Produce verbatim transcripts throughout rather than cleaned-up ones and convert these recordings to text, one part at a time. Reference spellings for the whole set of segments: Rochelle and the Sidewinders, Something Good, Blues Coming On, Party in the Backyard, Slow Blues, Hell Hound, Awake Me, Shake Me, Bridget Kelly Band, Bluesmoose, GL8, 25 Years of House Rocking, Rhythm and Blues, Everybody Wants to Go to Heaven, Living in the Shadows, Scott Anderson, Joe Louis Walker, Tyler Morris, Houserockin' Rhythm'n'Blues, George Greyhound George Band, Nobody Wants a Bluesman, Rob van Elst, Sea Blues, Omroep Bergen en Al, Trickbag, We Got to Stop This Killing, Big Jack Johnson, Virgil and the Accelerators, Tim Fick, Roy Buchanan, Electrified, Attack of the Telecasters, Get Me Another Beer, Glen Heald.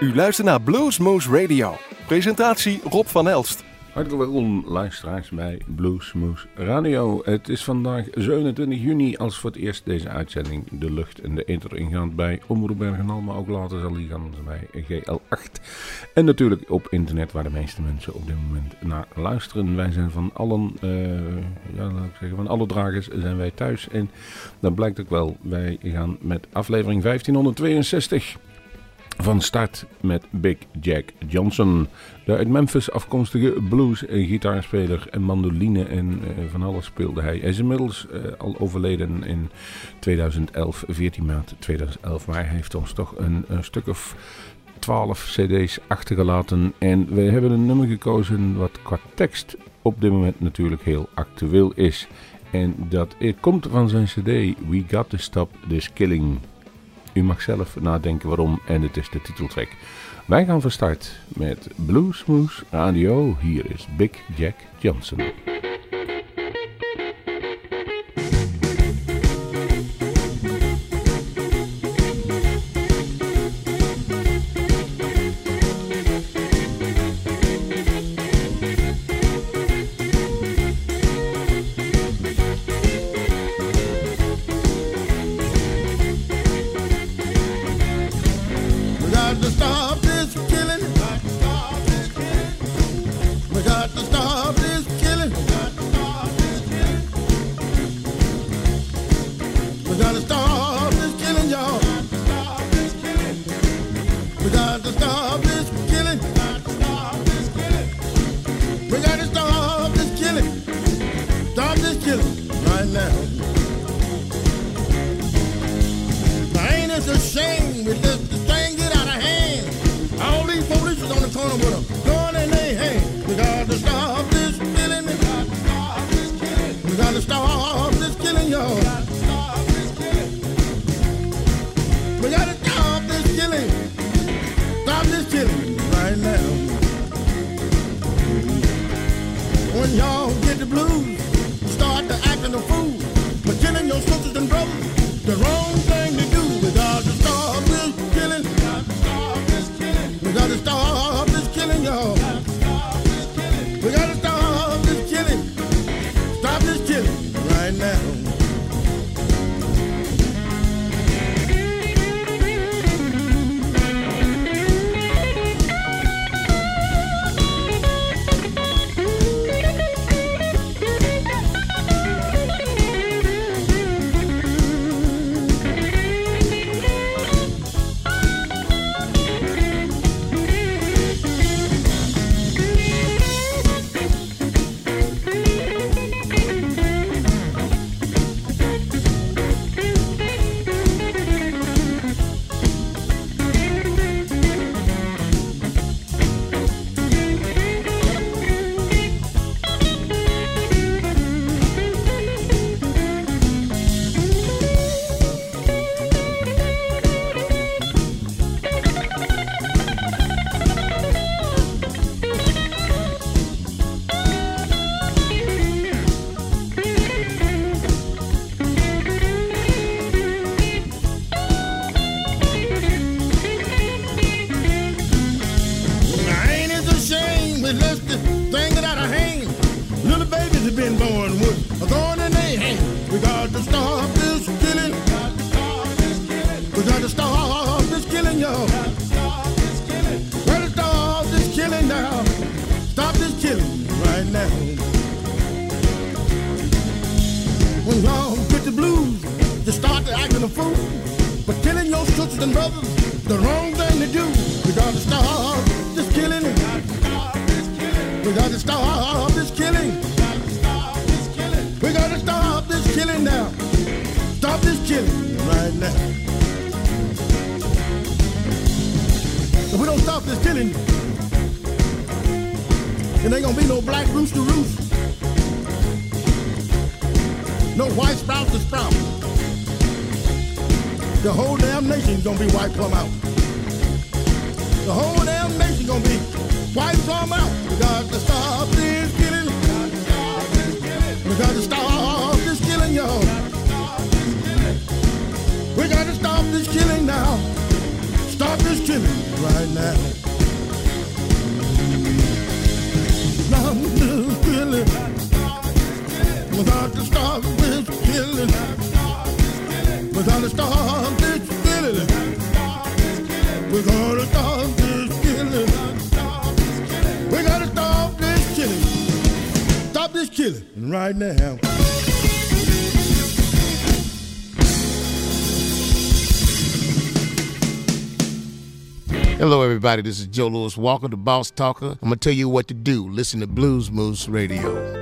U luistert naar Bluesmoose Radio. Presentatie Rob van Elst. Hartelijk welkom luisteraars bij Bluesmoose Radio. Het is vandaag zevenentwintig juni als voor het eerst deze uitzending de lucht en de ether ingaat bij Omroep Bergen en Al, maar ook later zal die gaan bij G L acht. En natuurlijk op internet waar de meeste mensen op dit moment naar luisteren. Wij zijn van allen, uh, ja, laat ik zeggen, van alle dragers zijn wij thuis en dat blijkt ook wel. Wij gaan met aflevering vijftienhonderdtweeënzestig. Van start met Big Jack Johnson, de uit Memphis afkomstige blues, gitaarspeler en mandoline en uh, van alles speelde hij. Hij is inmiddels uh, al overleden in tweeduizend elf, veertien maart tweeduizend elf, maar hij heeft ons toch een, een stuk of twaalf cd's achtergelaten. En we hebben een nummer gekozen wat qua tekst op dit moment natuurlijk heel actueel is. En dat komt van zijn cd We Got to Stop This Killing. U mag zelf nadenken waarom en het is de titeltrack. Wij gaan van start met Bluesmoose Radio. Hier is Big Jack Johnson. Right now. gonna stop this killing. We're gonna stop this killing. We're gonna stop this killing. Stop this killing right now. Hello, everybody. This is Joe Louis Walker, the Boss Talker. I'm going to tell you what to do. Listen to Bluesmoose Radio.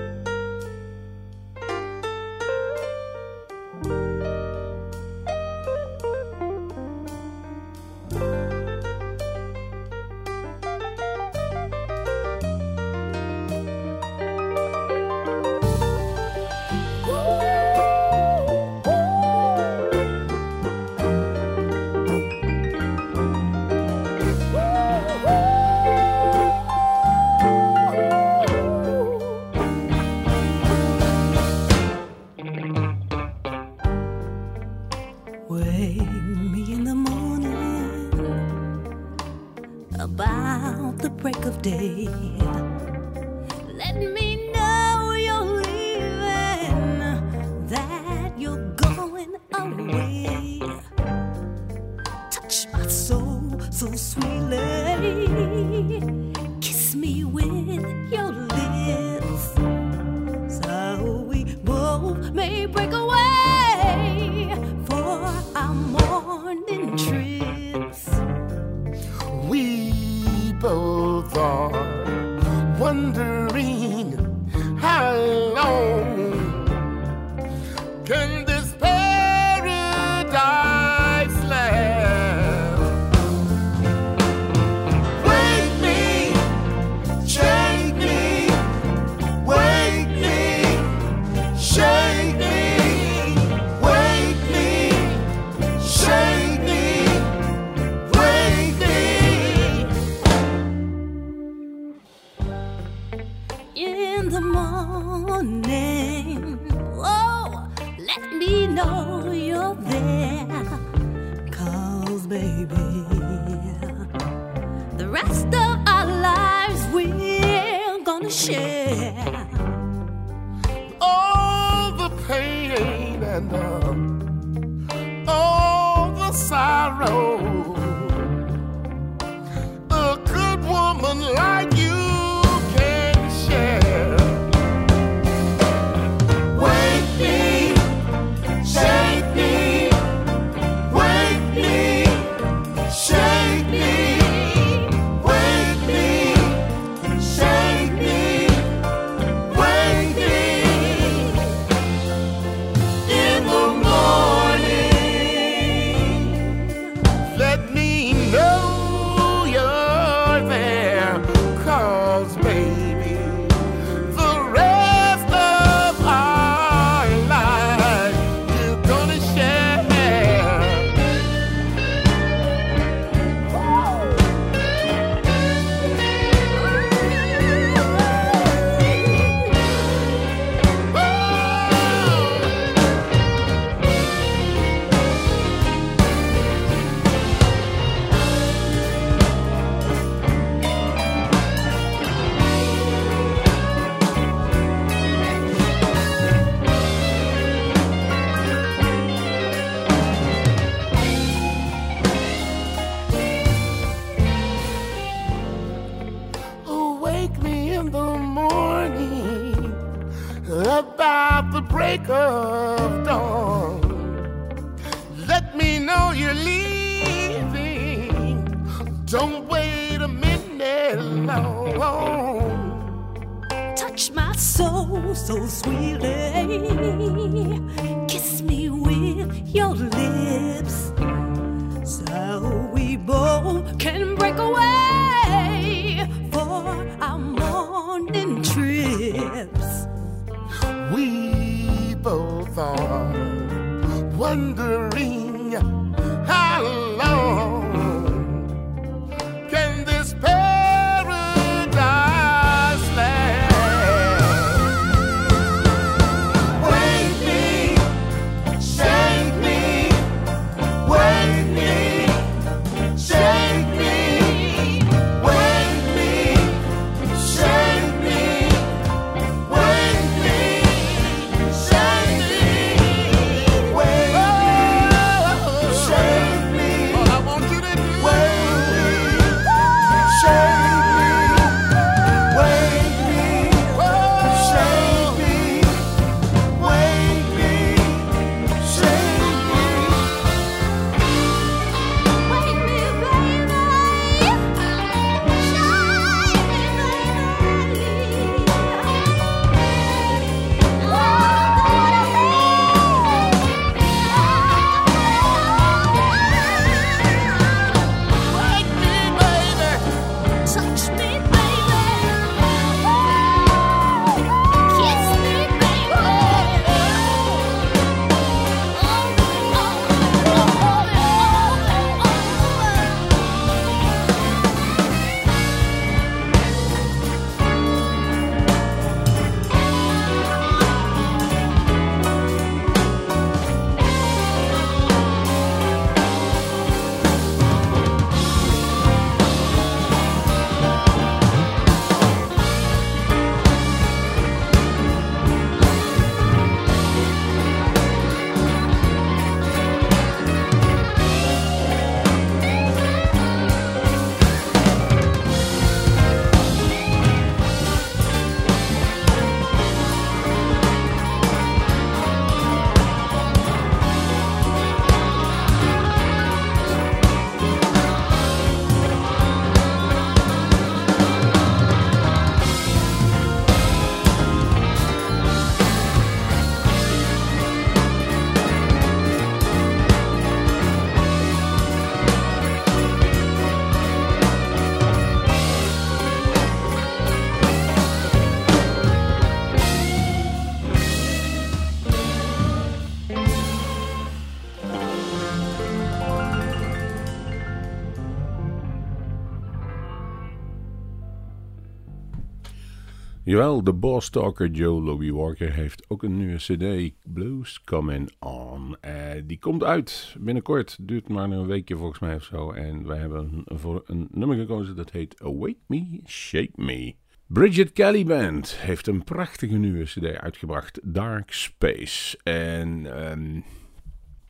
Jawel, de boss talker Joe Louis Walker heeft ook een nieuwe cd, Blues Coming On. Uh, die komt uit binnenkort, duurt maar een weekje volgens mij of zo. En wij hebben voor een nummer gekozen dat heet Awake Me, Shake Me. Bridget Kelly Band heeft een prachtige nieuwe cd uitgebracht, Dark Space. En um,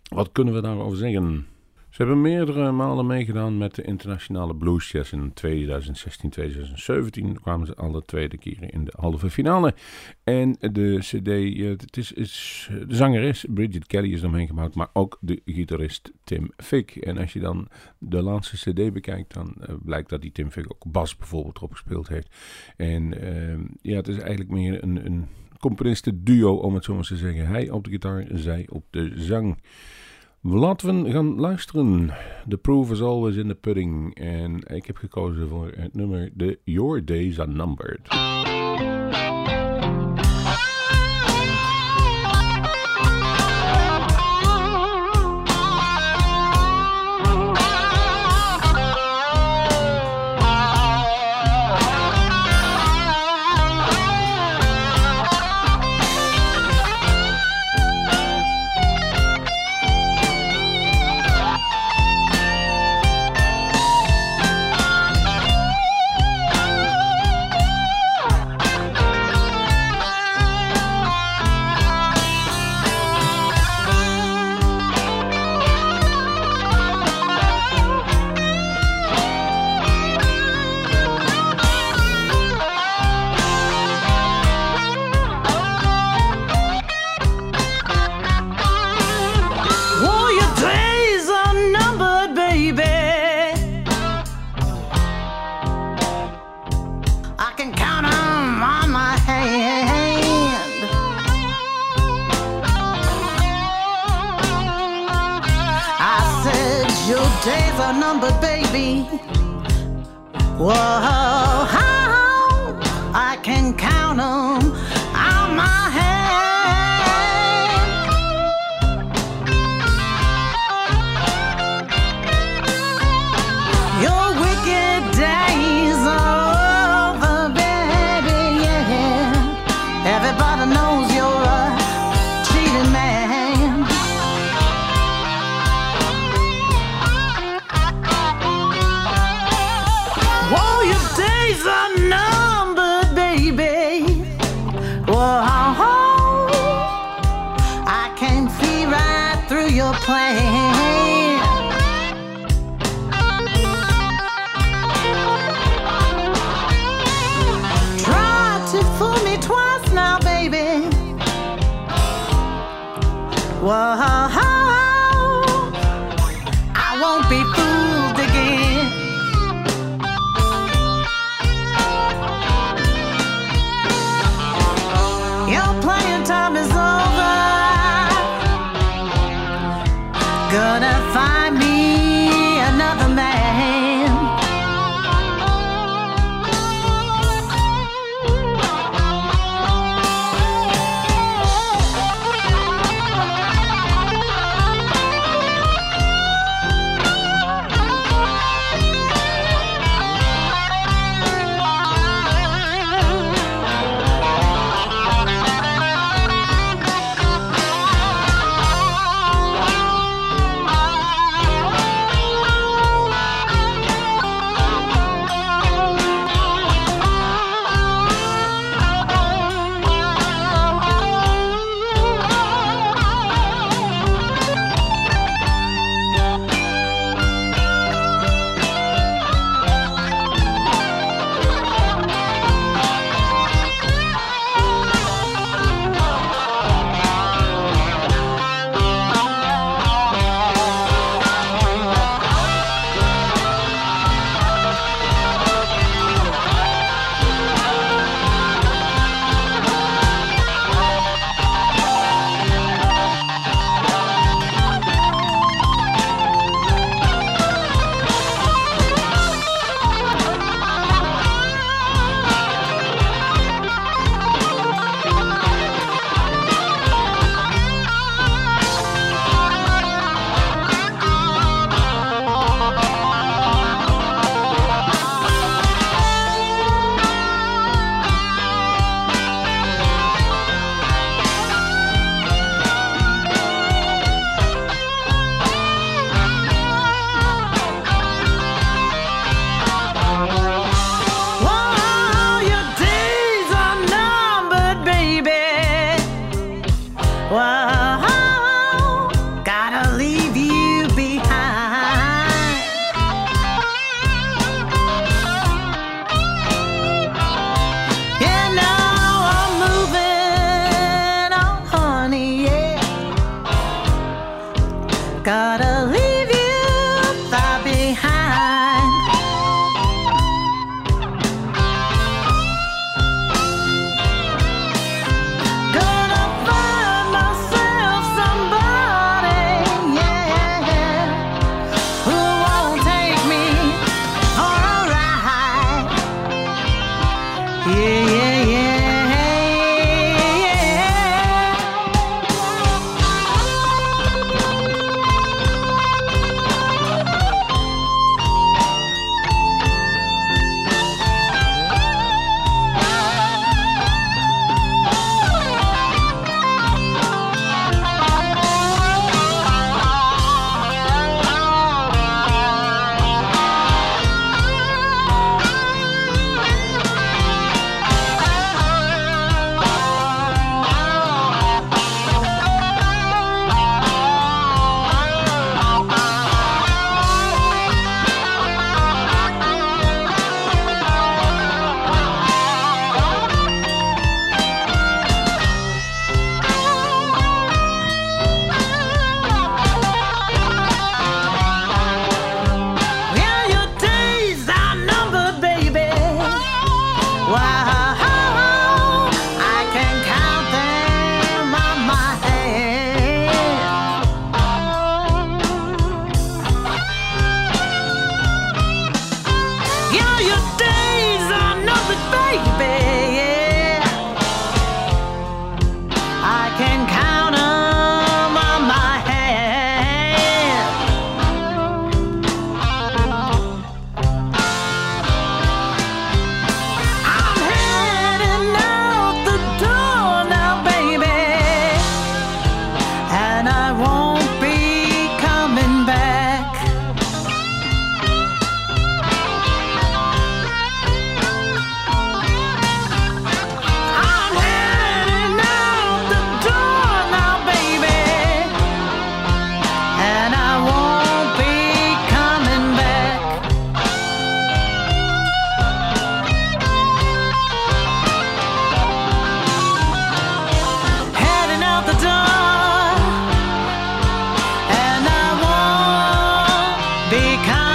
wat kunnen we daarover zeggen? Ze hebben meerdere malen meegedaan met de internationale Blues Jazz. In tweeduizend zestien tweeduizend zeventien kwamen ze alle tweede keren in de halve finale. En de cd, het is, is, de zangeres Bridget Kelly is eromheen gemaakt, maar ook de gitarist Tim Fick. En als je dan de laatste cd bekijkt, dan uh, blijkt dat die Tim Fick ook bas bijvoorbeeld erop gespeeld heeft. En uh, ja, het is eigenlijk meer een, een componisten-duo, om het zo maar te zeggen. Hij op de gitaar, zij op de zang. Laten we gaan luisteren. The proof is always in the pudding. En ik heb gekozen voor het nummer The Your Days Are Numbered. Days Yeah, your days are nothing, baby, yeah. I can count them on my hand. I'm heading out the door now, baby, and I won't be coming back. I'm heading out the door now, baby, and I won't be coming back. Heading out the door, and I won't be coming back.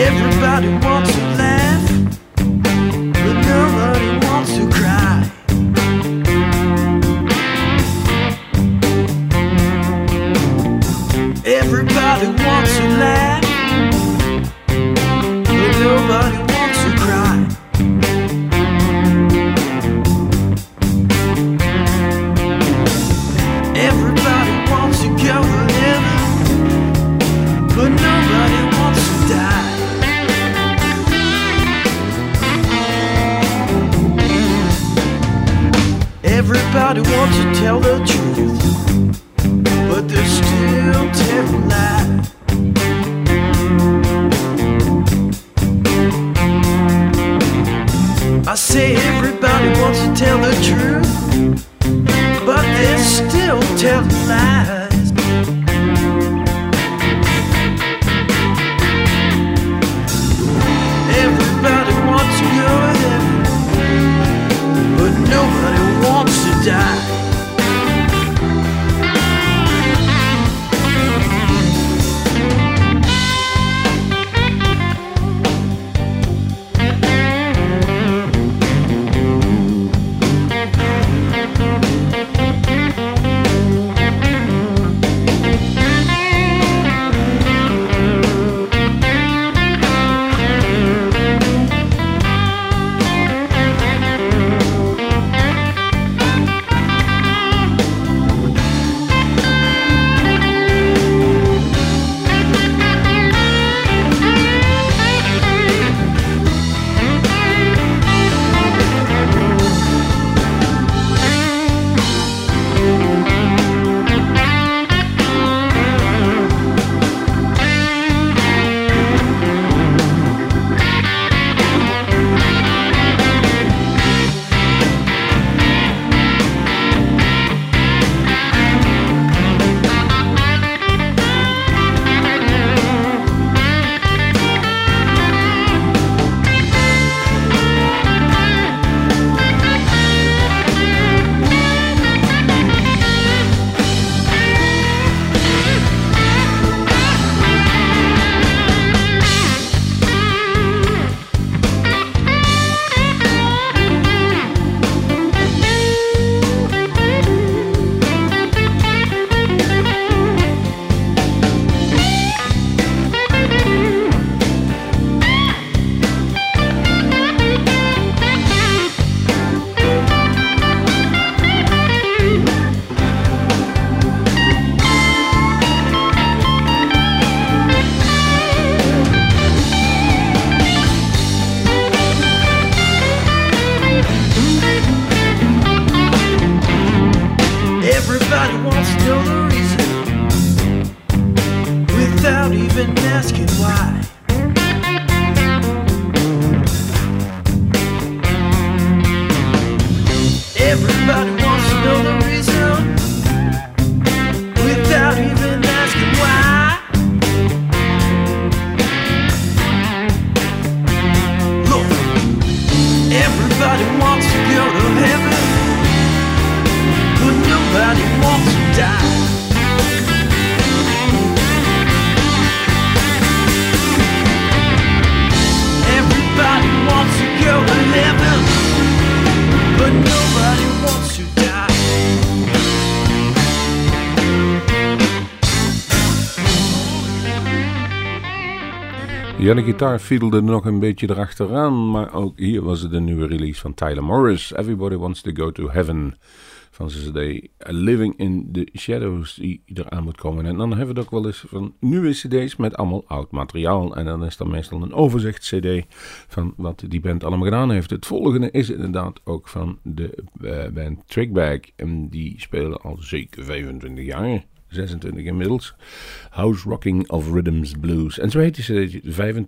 Everybody wants to laugh, but nobody wants to cry. Everybody wants to laugh, but nobody wants to cry. Everybody wants to go forever, but nobody wants to die. Everybody wants to tell the truth, but they're still telling lies. I say everybody wants to tell the truth, but they're still telling lies. Everybody wants to go to heaven, but nobody wants to die. Everybody wants to know the reason, without even asking why. Everybody wants to know the reason, without even asking why. Look, everybody wants to go to heaven, Ja, de gitaar fiedelde nog een beetje erachteraan, maar ook hier was het een nieuwe release van Tyler Morris. Everybody Wants to Go to Heaven van zijn C D Living in the Shadows die eraan moet komen. En dan hebben we het ook wel eens van nieuwe C D's met allemaal oud materiaal. En dan is er meestal een overzicht C D van wat die band allemaal gedaan heeft. Het volgende is inderdaad ook van de uh, band Trickbag. En die spelen al zeker vijfentwintig jaar. zesentwintig inmiddels. House Rocking of Rhythms Blues. En zo heet die C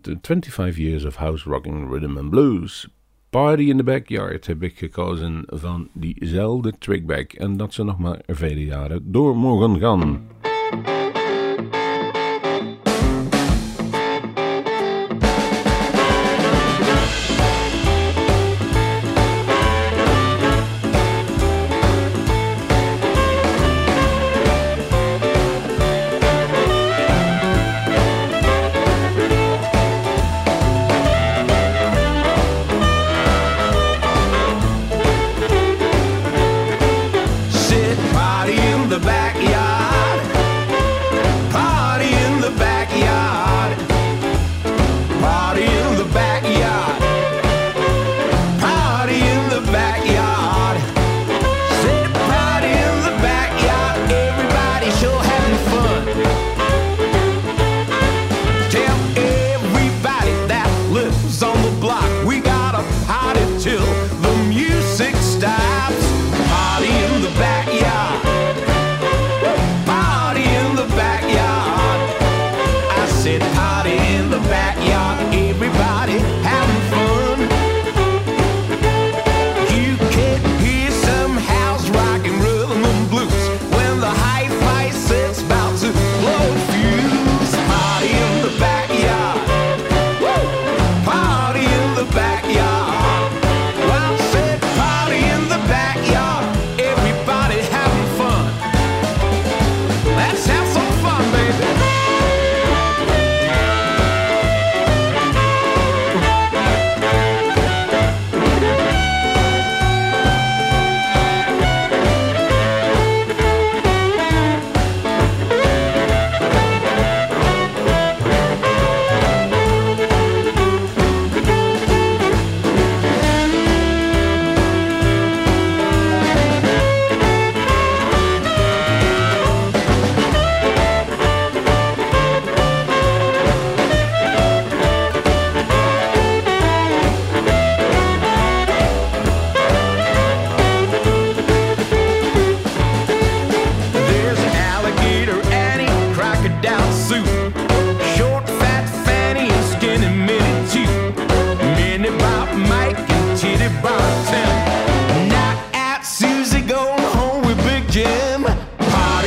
D twenty-five years of House Rocking Rhythm and Blues. Party in the Backyard heb ik gekozen van diezelfde Trickbag. En dat ze nog maar vele jaren door mogen gaan. Party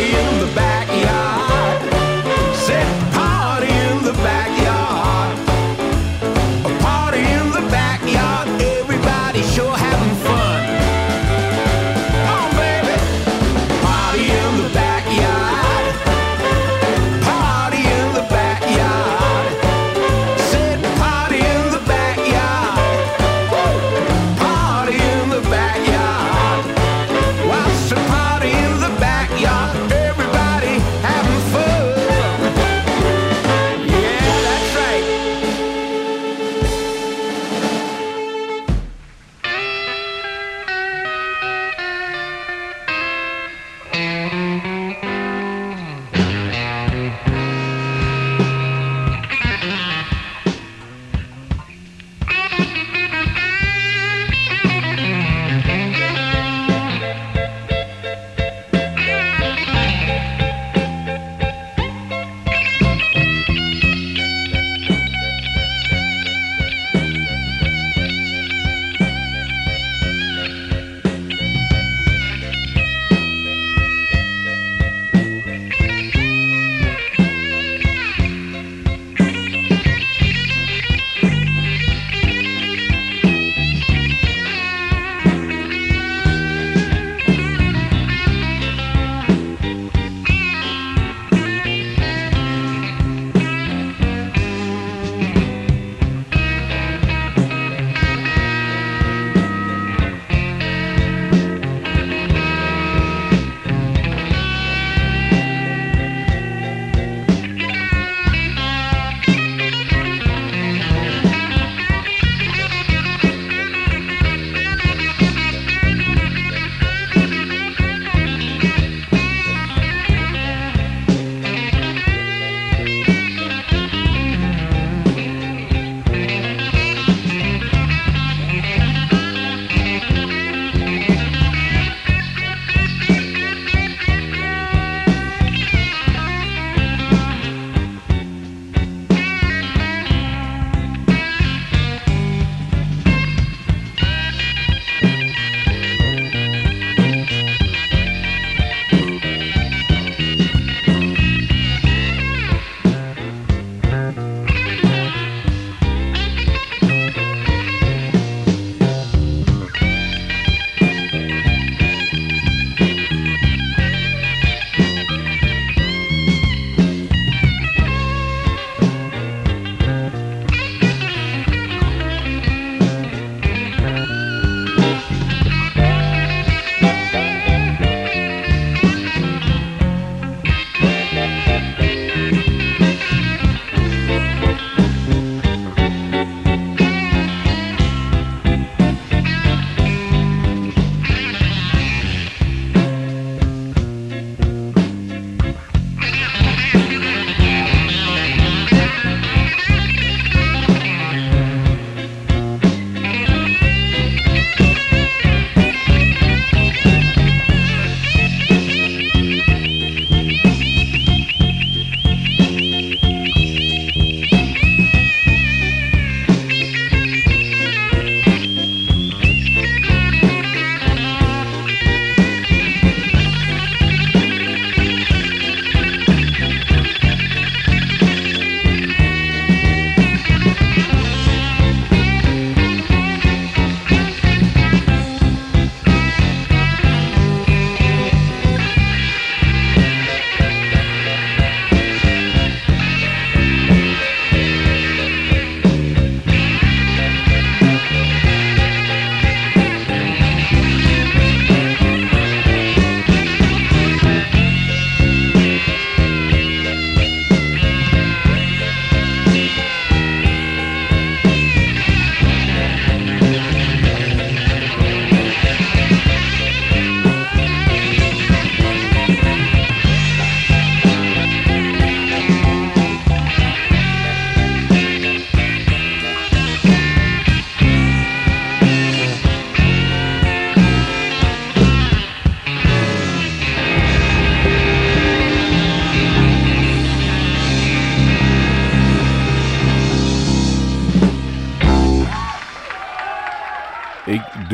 in the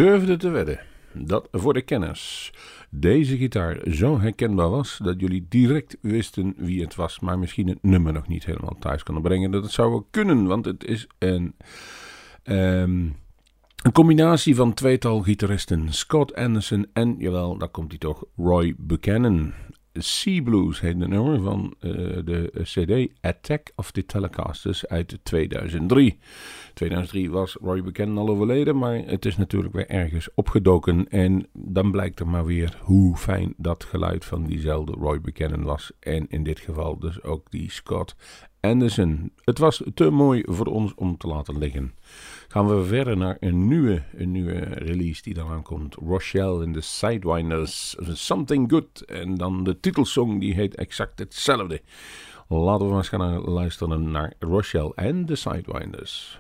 durfde te wedden dat voor de kenners deze gitaar zo herkenbaar was dat jullie direct wisten wie het was, maar misschien het nummer nog niet helemaal thuis konden brengen. Dat zou wel kunnen, want het is een, um, een combinatie van tweetal gitaristen, Scott Anderson en, jawel, daar komt hij toch, Roy Buchanan. Sea Blues heet het nummer van uh, de C D Attack of the Telecasters uit tweeduizend drie. tweeduizend drie was Roy Buchanan al overleden, maar het is natuurlijk weer ergens opgedoken. En dan blijkt er maar weer hoe fijn dat geluid van diezelfde Roy Buchanan was. En in dit geval dus ook die Scott Anderson. Het was te mooi voor ons om te laten liggen. Gaan we verder naar een nieuwe, een nieuwe release die eraan komt. Rochelle and the Sidewinders, Something Good. En dan de titelsong, die heet exact hetzelfde. Laten we maar eens gaan luisteren naar Rochelle and the Sidewinders.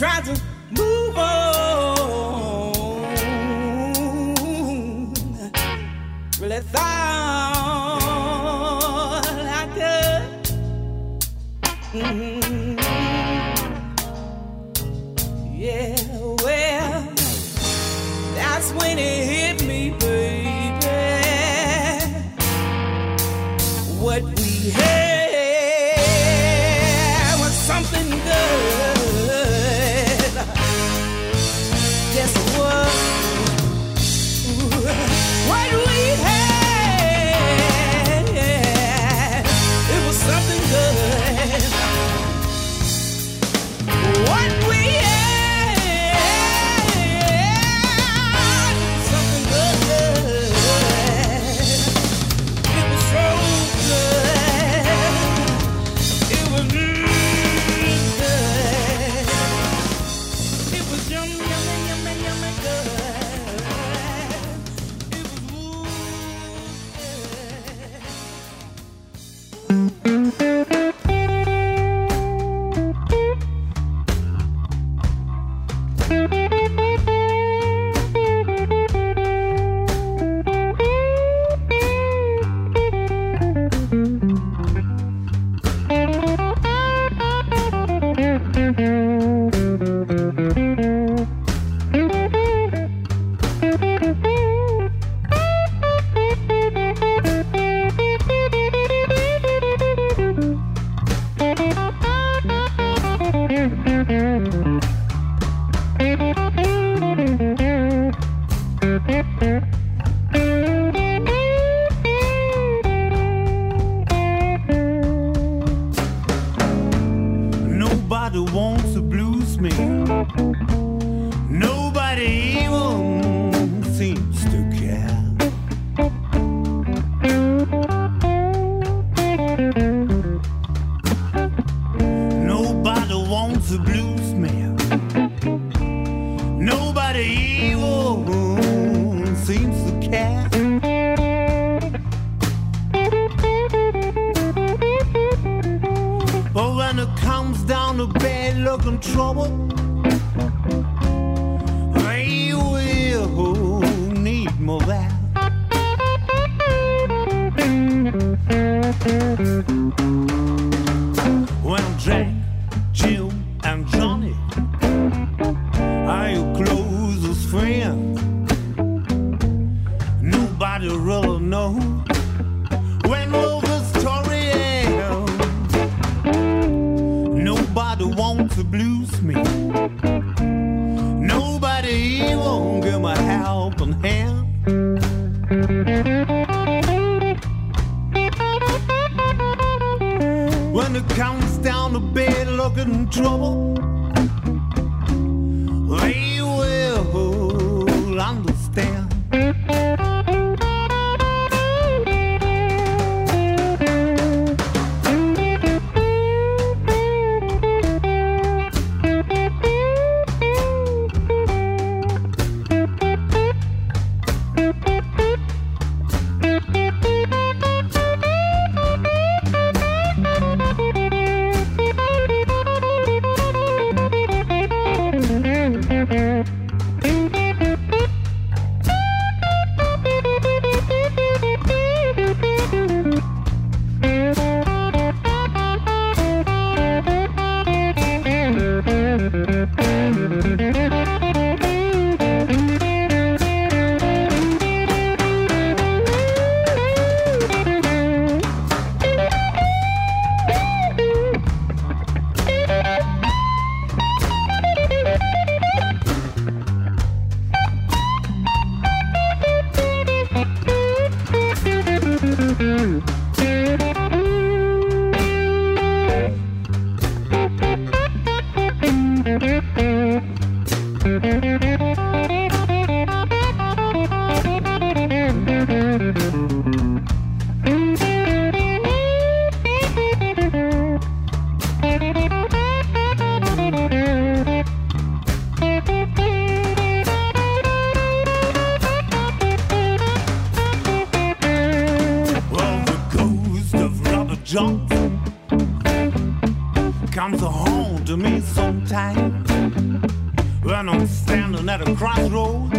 Tried to move on. Really thought I could. Mm-hmm. Yeah, well, that's when it hit me, baby. What we had was something good. comes home to me sometimes when I'm standing at a crossroads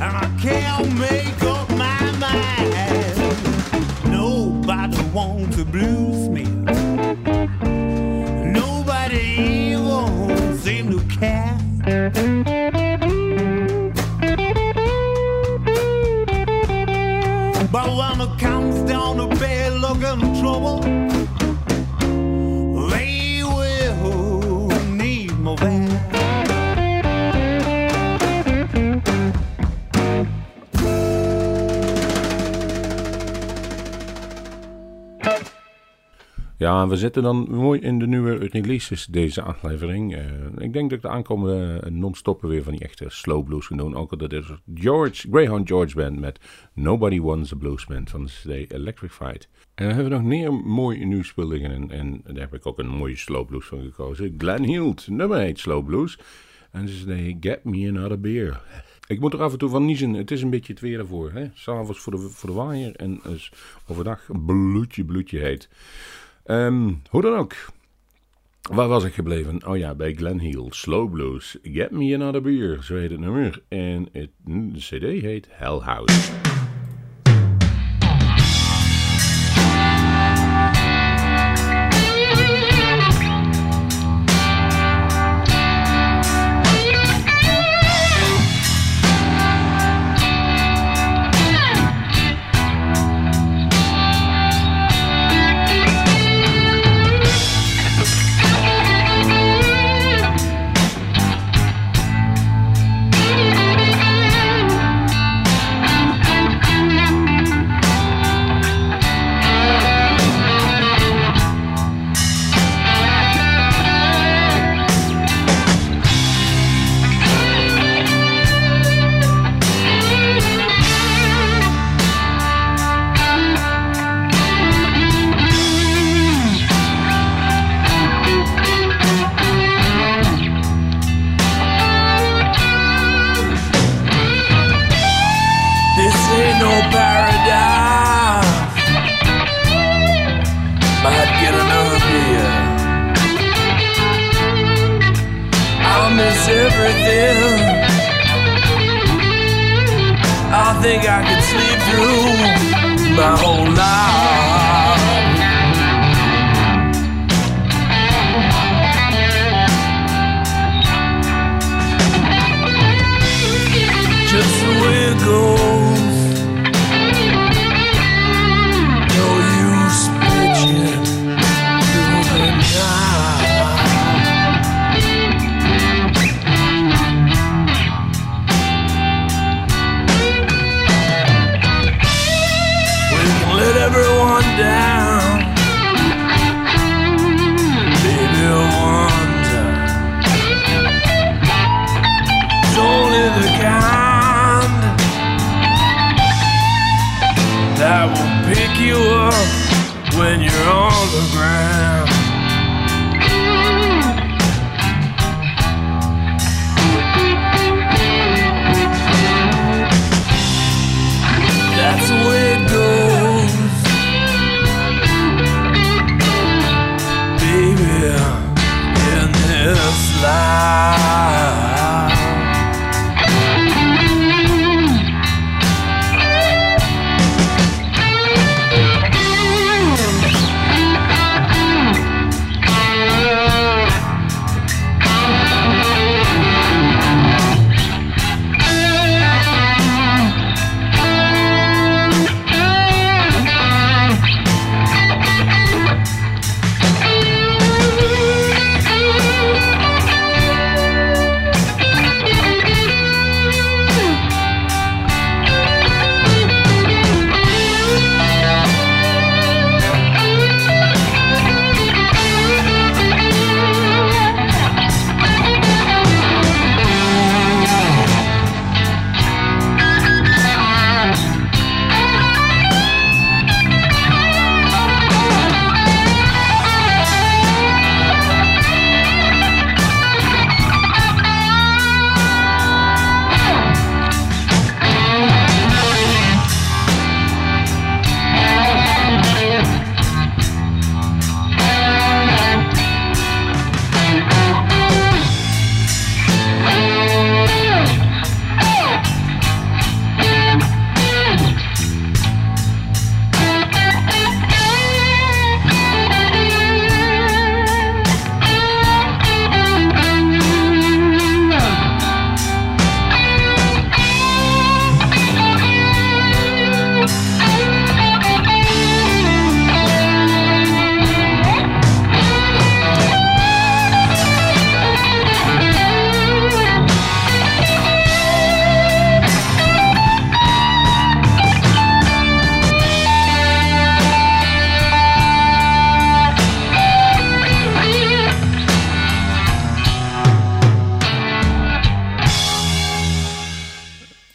and I can't make up my mind. Nobody wants a bluesman. Nobody won't seem to care. But when it comes down to bed looking trouble, they will need my van. Ja, we zitten dan mooi in de nieuwe releases deze aflevering. Uh, ik denk dat ik de aankomende non-stoppen weer van die echte slow blues ga doen. Ook al dat is George Greyhound George Band met Nobody Wants a Bluesman van de C D Electrified. En dan hebben we nog meer mooi nieuws liggen. En, en daar heb ik ook een mooie slow blues van gekozen. Glen Heald, nummer heet Slow Blues. En ze zei Get Me Another Beer. Ik moet er af en toe van niezen. Het is een beetje het weer ervoor. S'avonds voor de, voor de waaier en dus overdag bloedje bloedje heet. Um, hoe dan ook. Waar was ik gebleven? Oh ja, bij Glen Heald. Slow Blues. Get Me Another Beer. Zo heet het nummer. En het, de C D heet Hell Hound. Yeah.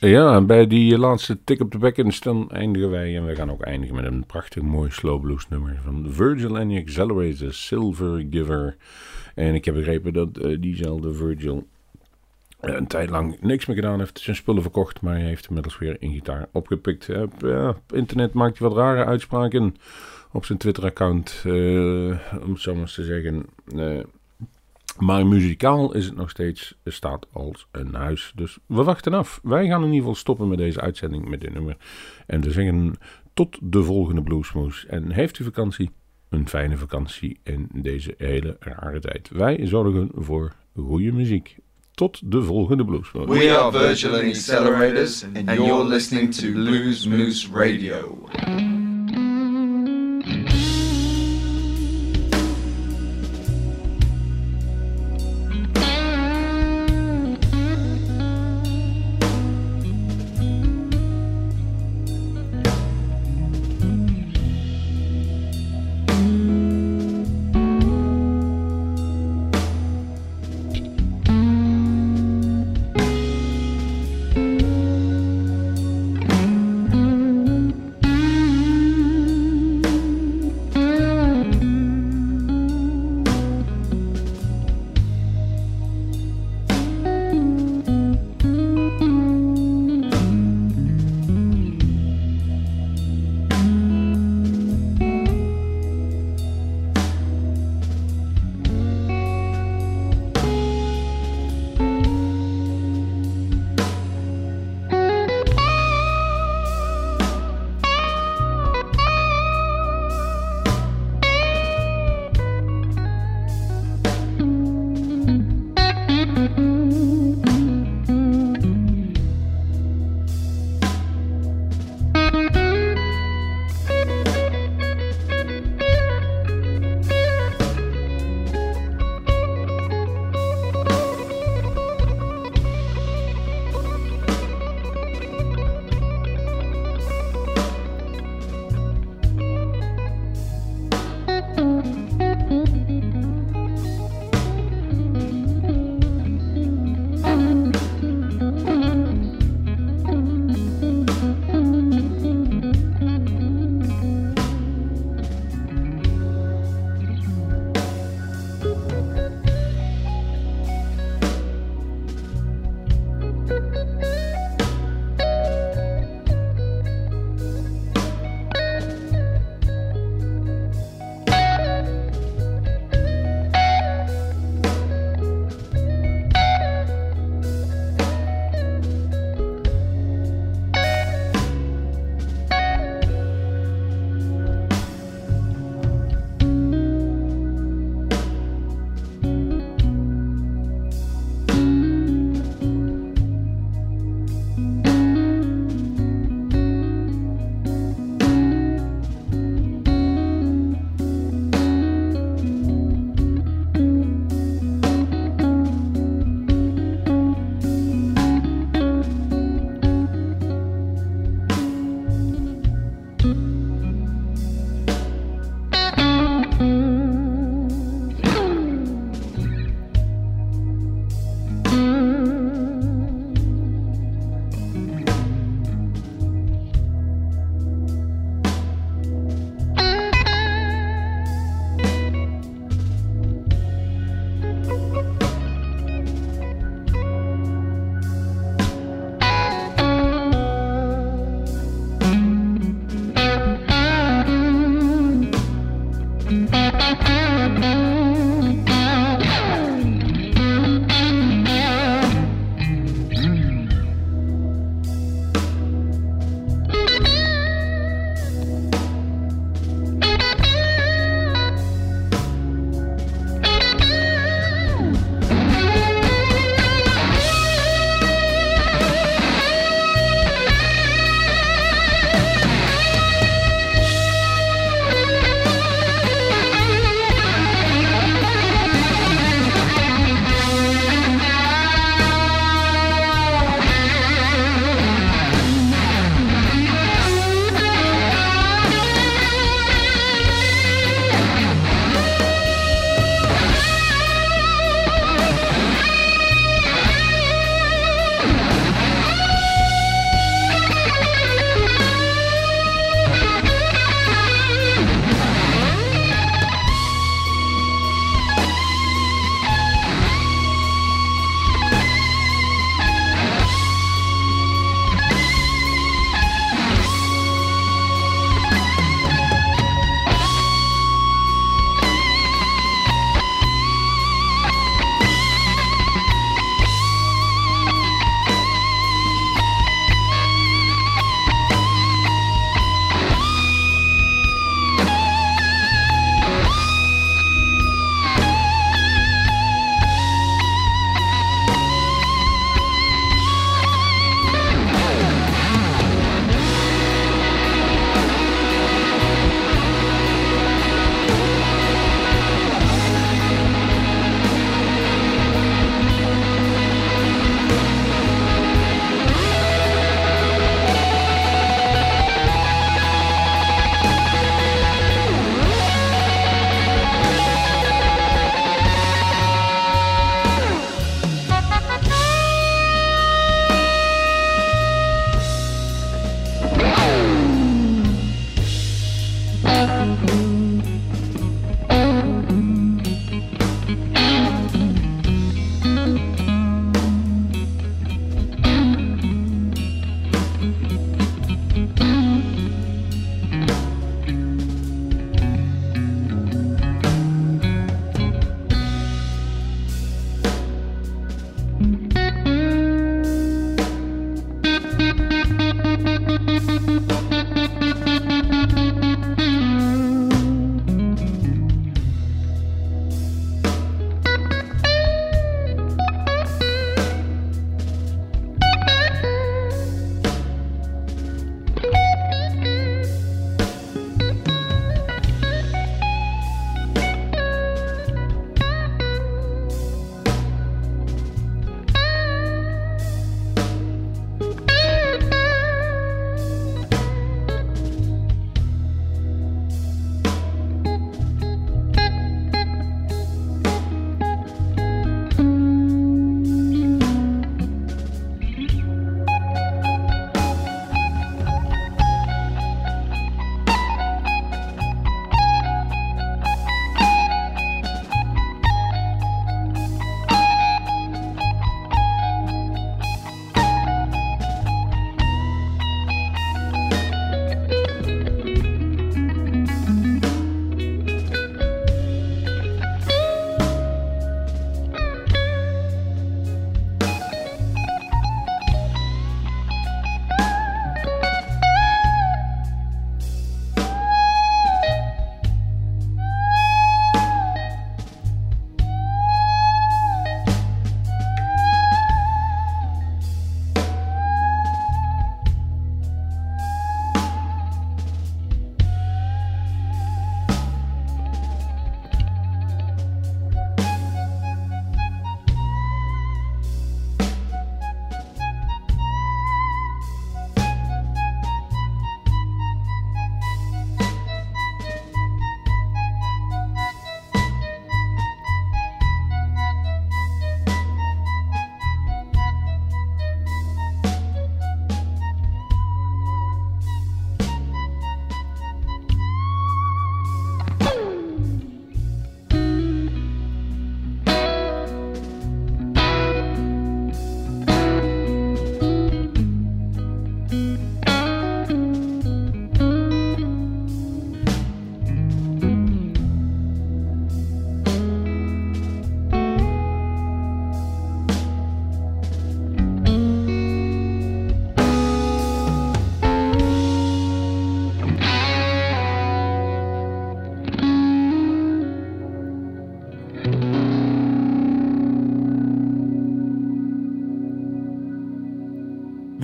Ja, en bij die laatste tik op de bek in de stem eindigen wij. En we gaan ook eindigen met een prachtig mooi slow blues nummer van Virgil and the Accelerators, Silver Giver. En ik heb begrepen dat uh, diezelfde Virgil een tijd lang niks meer gedaan heeft. Zijn spullen verkocht, maar hij heeft inmiddels weer een gitaar opgepikt. Uh, ja, op internet maakt hij wat rare uitspraken op zijn Twitter-account, uh, om het zo maar eens te zeggen. Uh, Maar muzikaal is het nog steeds, staat als een huis. Dus we wachten af. Wij gaan in ieder geval stoppen met deze uitzending, met dit nummer. En we zeggen tot de volgende Bluesmoose. En heeft u vakantie? Een fijne vakantie in deze hele rare tijd. Wij zorgen voor goede muziek. Tot de volgende Bluesmoose. We are Virgil and the Accelerators and you're listening to Bluesmoose Radio.